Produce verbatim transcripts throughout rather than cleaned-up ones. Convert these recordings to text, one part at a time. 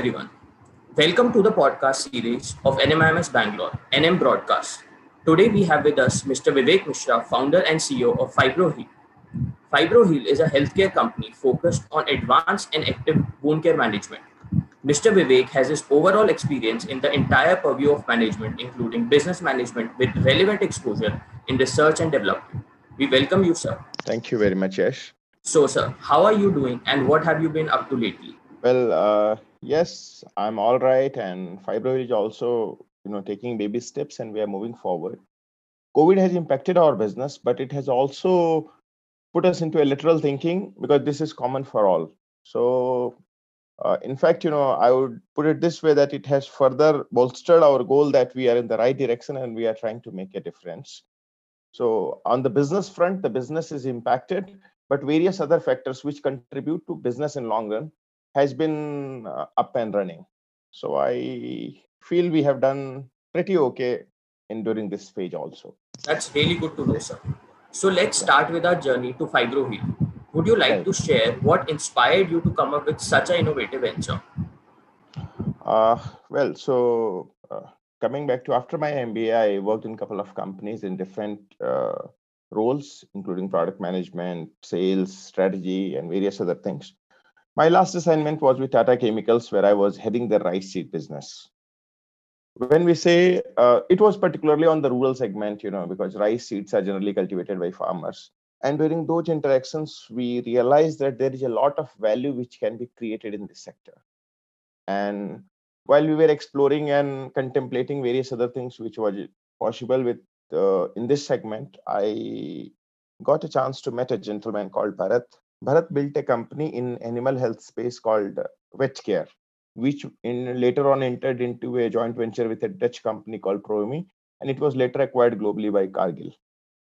everyone. Welcome to the podcast series of N M I M S Bangalore, N M Broadcast. Today we have with us Mister Vivek Mishra, founder and C E O of FibroHeal. FibroHeal is a healthcare company focused on advanced and active wound care management. Mister Vivek has his overall experience in the entire purview of management, including business management with relevant exposure in research and development. We welcome you, sir. Thank you very much, Yash. So, sir, how are you doing and what have you been up to lately? Well, uh, yes, I'm all right. And FibroHeal is also, you know, taking baby steps and we are moving forward. COVID has impacted our business, but it has also put us into a lateral thinking because this is common for all. So, uh, in fact, you know, I would put it this way that it has further bolstered our goal that we are in the right direction and we are trying to make a difference. So on the business front, the business is impacted, but various other factors which contribute to business in long run has been uh, up and running. So I feel we have done pretty okay in during this phase also. That's really good to know, sir. So let's start with our journey to FibroHeal. Would you like right. to share what inspired you to come up with such an innovative venture? Uh, well, so... Uh, Coming back to after my M B A, I worked in a couple of companies in different uh, roles, including product management, sales, strategy, and various other things. My last assignment was with Tata Chemicals, where I was heading the rice seed business. When we say, uh, it was particularly on the rural segment, you know, because rice seeds are generally cultivated by farmers. And during those interactions, we realized that there is a lot of value which can be created in this sector. And while we were exploring and contemplating various other things which were possible with uh, in this segment, I got a chance to meet a gentleman called Bharat. Bharat built a company in animal health space called VetCare, which in, later on entered into a joint venture with a Dutch company called Proemi, and it was later acquired globally by Cargill.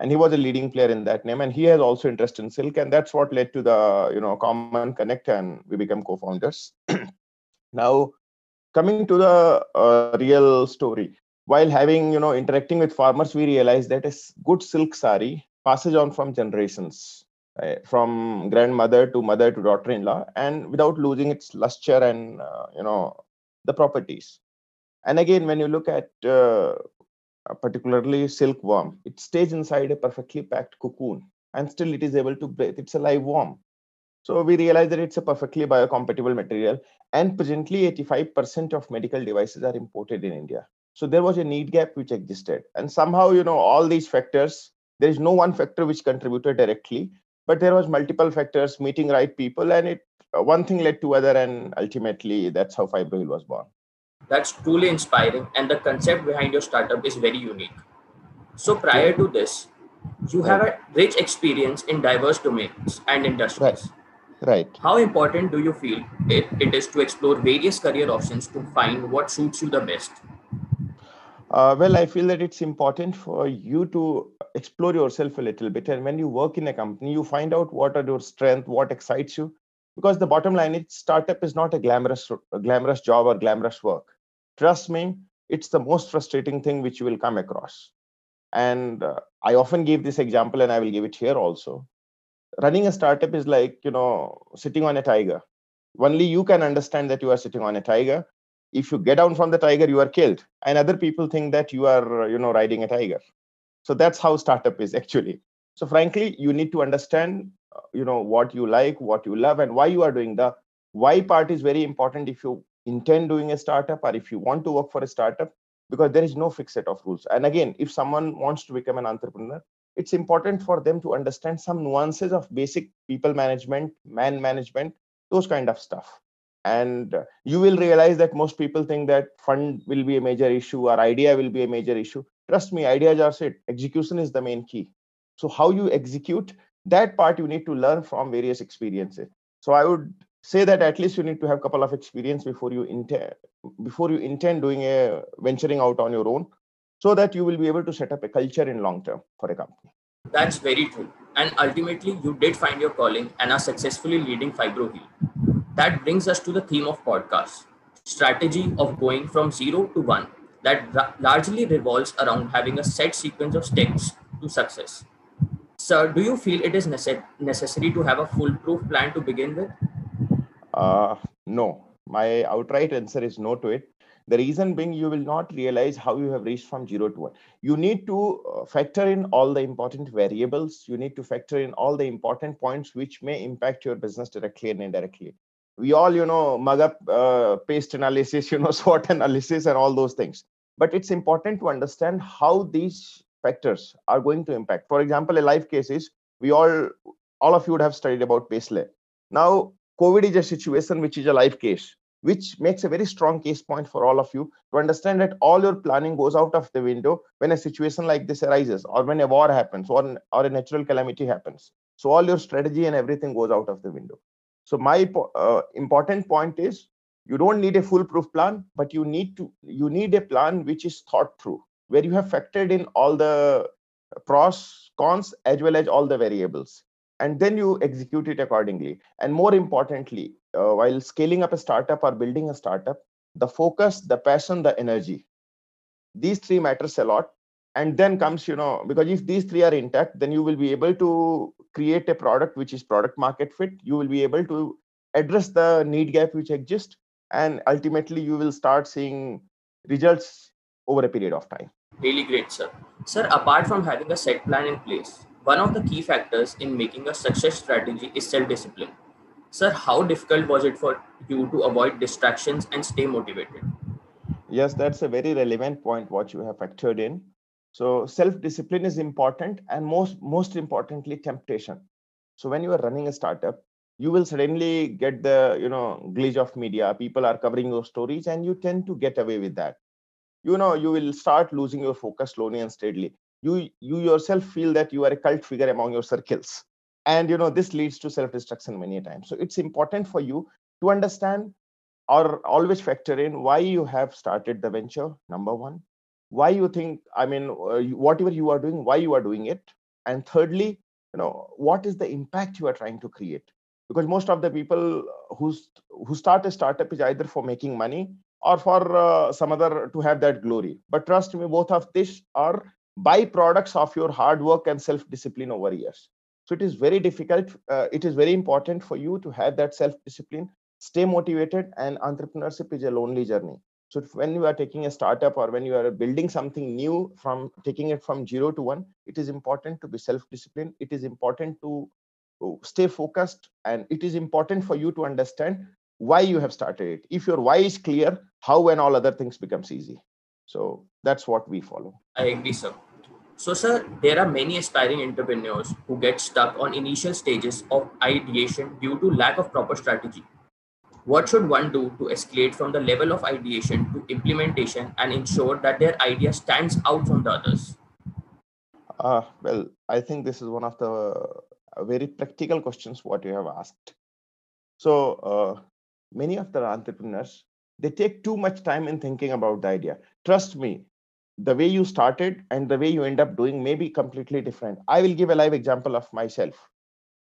And he was a leading player in that name, and he has also interest in silk, and that's what led to the you know common connect, and we became co-founders. Now, coming to the uh, real story, while having, you know, interacting with farmers, we realized that a good silk sari passes on from generations, right? From grandmother to mother to daughter-in-law, and without losing its luster and, uh, you know, the properties. And again, when you look at uh, particularly silkworm, it stays inside a perfectly packed cocoon, and still it is able to breathe. It's a live worm. So we realized that it's a perfectly biocompatible material, and presently eighty-five percent of medical devices are imported in India. So there was a need gap which existed. And somehow, you know, all these factors, there is no one factor which contributed directly, but there was multiple factors, meeting right people, and it uh, one thing led to other, and ultimately that's how FibroHeal was born. That's truly inspiring, and the concept behind your startup is very unique. So prior to this, you have a rich experience in diverse domains and industries. Right. Right. How important do you feel it, it is to explore various career options to find what suits you the best? Uh, well, I feel that it's important for you to explore yourself a little bit. And when you work in a company, you find out what are your strengths, what excites you. Because the bottom line is, startup is not a glamorous, a glamorous job or glamorous work. Trust me, it's the most frustrating thing which you will come across. And uh, I often give this example, and I will give it here also. Running a startup is like, you know, sitting on a tiger. Only you can understand that you are sitting on a tiger. If you get down from the tiger, you are killed. And other people think that you are, you know, riding a tiger. So that's how startup is actually. So frankly, you need to understand, you know, what you like, what you love, and why you are doing. The why part is very important if you intend doing a startup or if you want to work for a startup, because there is no fixed set of rules. And again, if someone wants to become an entrepreneur, it's important for them to understand some nuances of basic people management, man management, those kind of stuff. And you will realize that most people think that fund will be a major issue or idea will be a major issue. Trust me, ideas are set. Execution is the main key. So how you execute, that part you need to learn from various experiences. So I would say that at least you need to have a couple of experience before you intend before you intend doing a venturing out on your own, so that you will be able to set up a culture in long term for a company. That's very true. And ultimately, you did find your calling and are successfully leading FibroHeal. That brings us to the theme of podcast, strategy of going from zero to one, that ra- largely revolves around having a set sequence of steps to success. Sir, do you feel it is nece- necessary to have a foolproof plan to begin with? Uh, no, My outright answer is no to it. The reason being, you will not realize how you have reached from zero to one. You need to factor in all the important variables. You need to factor in all the important points which may impact your business directly and indirectly. We all, you know, mug up uh, paste analysis, you know, SWOT analysis and all those things. But it's important to understand how these factors are going to impact. For example, a live case is, we all, all of you would have studied about PESTLE. Now, COVID is a situation which is a live case, which makes a very strong case point for all of you to understand that all your planning goes out of the window when a situation like this arises, or when a war happens, or, or a natural calamity happens. So all your strategy and everything goes out of the window. So my uh, important point is, you don't need a foolproof plan, but you need to you need a plan which is thought through, where you have factored in all the pros, cons, as well as all the variables. And then you execute it accordingly. And more importantly, uh, while scaling up a startup or building a startup, the focus, the passion, the energy, these three matters a lot. And then comes, you know, because if these three are intact, then you will be able to create a product which is product market fit. You will be able to address the need gap which exists. And ultimately, you will start seeing results over a period of time. Really great, sir. Sir, apart from having a set plan in place, one of the key factors in making a success strategy is self-discipline. Sir, how difficult was it for you to avoid distractions and stay motivated? Yes, that's a very relevant point, what you have factored in. So self-discipline is important, and most, most importantly, temptation. So when you are running a startup, you will suddenly get the, you know, glitch of media. People are covering your stories and you tend to get away with that. You know, you will start losing your focus slowly and steadily. You, you yourself feel that you are a cult figure among your circles. And, you know, this leads to self-destruction many times. So it's important for you to understand or always factor in why you have started the venture, number one. Why you think, I mean, whatever you are doing, why you are doing it. And thirdly, you know, what is the impact you are trying to create? Because most of the people who's, who start a startup is either for making money or for uh, some other to have that glory. But trust me, both of these are byproducts of your hard work and self-discipline over years. So it is very difficult. Uh, it is very important for you to have that self-discipline, stay motivated, and entrepreneurship is a lonely journey. So when you are taking a startup or when you are building something new, from taking it from zero to one, it is important to be self-disciplined. It is important to stay focused, and it is important for you to understand why you have started it. If your why is clear, how and all other things becomes easy. So that's what we follow. I agree, sir. So, sir, there are many aspiring entrepreneurs who get stuck on initial stages of ideation due to lack of proper strategy. What should one do to escalate from the level of ideation to implementation and ensure that their idea stands out from the others? Uh, well, I think this is one of the very practical questions what you have asked. So, uh, many of the entrepreneurs, they take too much time in thinking about the idea. Trust me, the way you started and the way you end up doing may be completely different. I will give a live example of myself.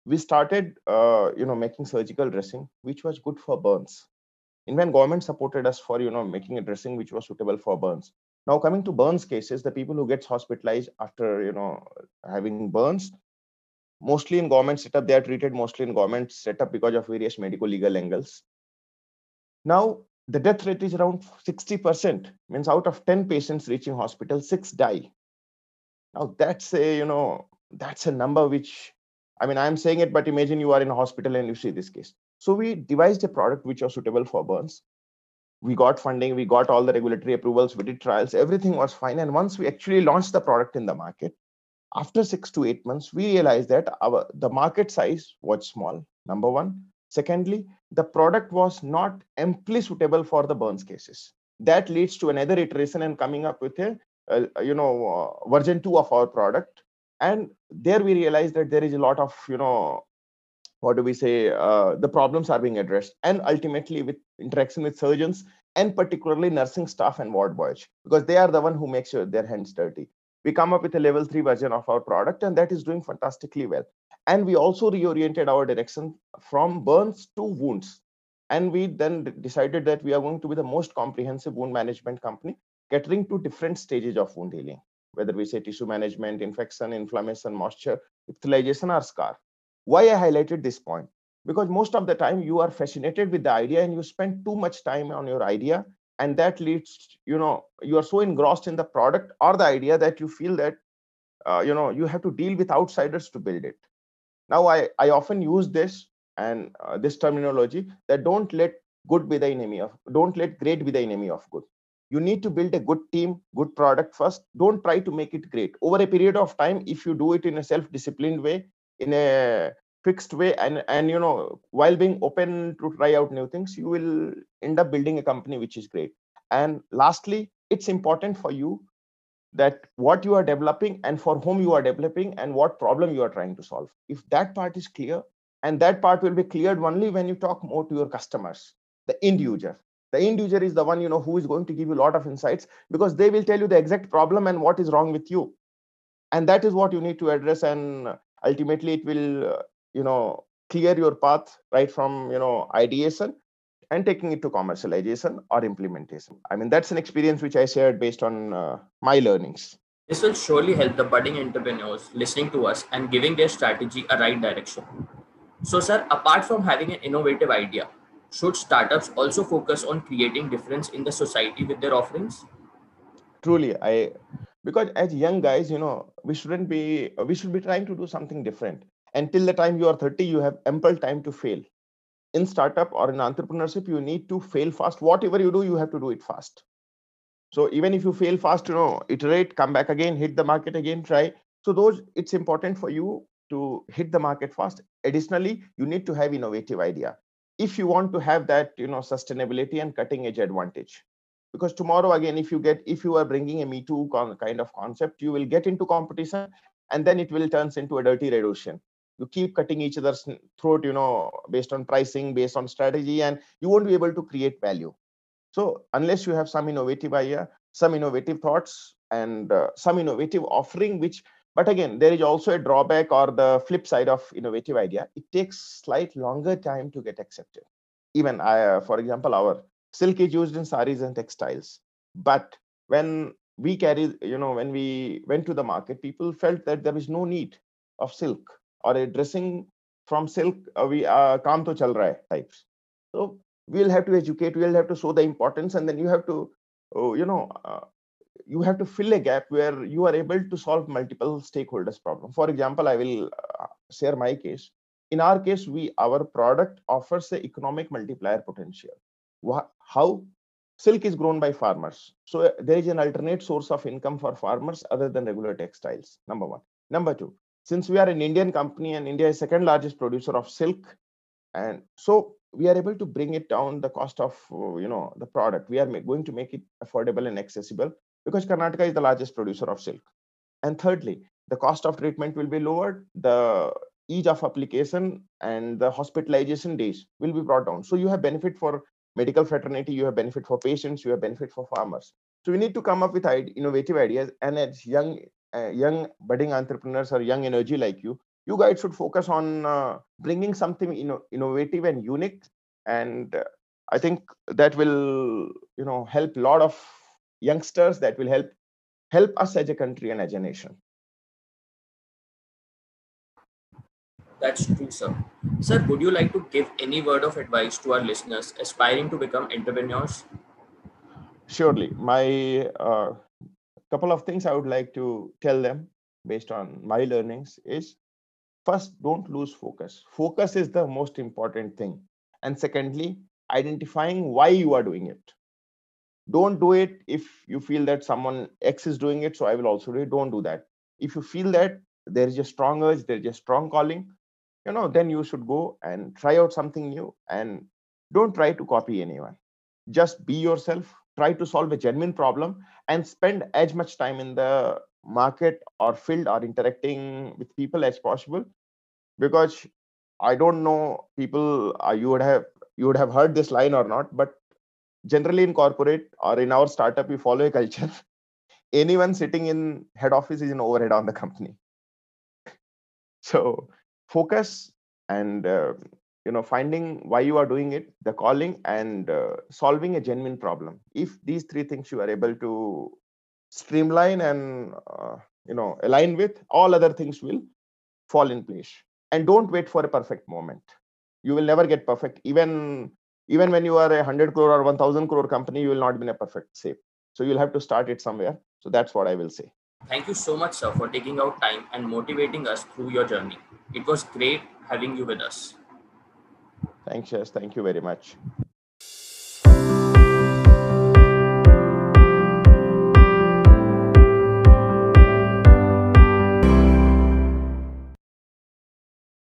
We started, uh, you know, making surgical dressing, which was good for burns. And when government supported us for, you know, making a dressing which was suitable for burns. Now coming to burns cases, the people who gets hospitalized after, you know, having burns, mostly in government setup, they are treated mostly in government setup because of various medical legal angles. Now, the death rate is around sixty percent, means out of ten patients reaching hospital, six die. Now that's a, you know, that's a number which, I mean, I'm saying it, but imagine you are in a hospital and you see this case. So we devised a product which was suitable for burns. We got funding, we got all the regulatory approvals, we did trials, everything was fine. And once we actually launched the product in the market, after six to eight months, we realized that our, the market size was small, number one. Secondly, the product was not amply suitable for the burns cases. That leads to another iteration and coming up with a, uh, you know, uh, version two of our product. And there we realized that there is a lot of, you know, what do we say, uh, the problems are being addressed. And ultimately with interaction with surgeons and particularly nursing staff and ward boys, because they are the one who makes sure their hands dirty. We come up with a level three version of our product, and that is doing fantastically well. And we also reoriented our direction from burns to wounds. And we then decided that we are going to be the most comprehensive wound management company, catering to different stages of wound healing, whether we say tissue management, infection, inflammation, moisture, epithelialization, or scar. Why I highlighted this point? Because most of the time you are fascinated with the idea and you spend too much time on your idea. And that leads, you know, you are so engrossed in the product or the idea that you feel that, uh, you know, you have to deal with outsiders to build it. Now, I, I often use this and uh, this terminology that don't let good be the enemy of, don't let great be the enemy of good. You need to build a good team, good product first. Don't try to make it great. Over a period of time, if you do it in a self-disciplined way, in a fixed way, and, and, you know, while being open to try out new things, you will end up building a company which is great. And lastly, it's important for you that what you are developing and for whom you are developing and what problem you are trying to solve. If that part is clear, and that part will be cleared only when you talk more to your customers, the end user. The end user is the one, you know, who is going to give you a lot of insights, because they will tell you the exact problem and what is wrong with you. And that is what you need to address. And ultimately, it will, uh, you know, clear your path right from, you know, ideation and taking it to commercialization or implementation. I mean, that's an experience which I shared based on uh, my learnings. This will surely help the budding entrepreneurs listening to us and giving their strategy a right direction. So, sir, apart from having an innovative idea, should startups also focus on creating difference in the society with their offerings? Truly, I, because as young guys, you know, we shouldn't be, we should be trying to do something different. Until the time you are thirty, you have ample time to fail. In startup or in entrepreneurship, you need to fail fast. Whatever you do, you have to do it fast. So even if you fail fast, you know, iterate, come back again, hit the market again, try. So those, it's important for you to hit the market fast. Additionally, you need to have innovative idea if you want to have that, you know, sustainability and cutting edge advantage. Because tomorrow, again, if you get, if you are bringing a Me Too con- kind of concept, you will get into competition and then it will turn into a dirty red ocean. You keep cutting each other's throat, you know, based on pricing, based on strategy, and you won't be able to create value. So unless you have some innovative idea, some innovative thoughts, and uh, some innovative offering, which, but again, there is also a drawback or the flip side of innovative idea. It takes slight longer time to get accepted. Even, I, uh, for example, our silk is used in saris and textiles. But when we carry, you know, when we went to the market, people felt that there is no need of silk or a dressing from silk. Uh, we uh, kaam to chal raha hai types. So we'll have to educate. We'll have to show the importance, and then you have to, oh, you know. Uh, you have to fill a gap where you are able to solve multiple stakeholders' problem. For example, I will uh, share my case. In our case, we our product offers an economic multiplier potential. Wh- how? Silk is grown by farmers. So uh, there is an alternate source of income for farmers other than regular textiles, number one. Number two, since we are an Indian company and India is second largest producer of silk, and so we are able to bring it down the cost of, you know, the product. We are ma- going to make it affordable and accessible, because Karnataka is the largest producer of silk. And thirdly, the cost of treatment will be lowered, the ease of application and the hospitalization days will be brought down. So you have benefit for medical fraternity, you have benefit for patients, you have benefit for farmers. So we need to come up with innovative ideas. And as young, uh, young budding entrepreneurs or young energy like you, you guys should focus on uh, bringing something you know, innovative and unique. And uh, I think that will, you know, help a lot of youngsters, that will help help us as a country and as a nation. That's true, sir. Sir, would you like to give any word of advice to our listeners aspiring to become entrepreneurs? Surely. My uh, couple of things I would like to tell them based on my learnings is, first, don't lose focus. Focus is the most important thing. And secondly, identifying why you are doing it. Don't do it if you feel that someone X is doing it, so I will also do it. Don't do that. If you feel that there is a strong urge, there is a strong calling, you know, then you should go and try out something new. And don't try to copy anyone. Just be yourself. Try to solve a genuine problem and spend as much time in the market or field or interacting with people as possible. Because I don't know people, uh, you would have you would have heard this line or not, but generally in corporate or in our startup, we follow a culture. Anyone sitting in head office is an overhead on the company. So focus and, uh, you know, finding why you are doing it, the calling, and uh, solving a genuine problem. If these three things you are able to streamline and, uh, you know, align with, all other things will fall in place. And don't wait for a perfect moment. You will never get perfect. Even, even when you are a one hundred crore or one thousand crore company, you will not be in a perfect shape. So you'll have to start it somewhere. So that's what I will say. Thank you so much, sir, for taking out time and motivating us through your journey. It was great having you with us. Thanks, Yash. Thank you very much.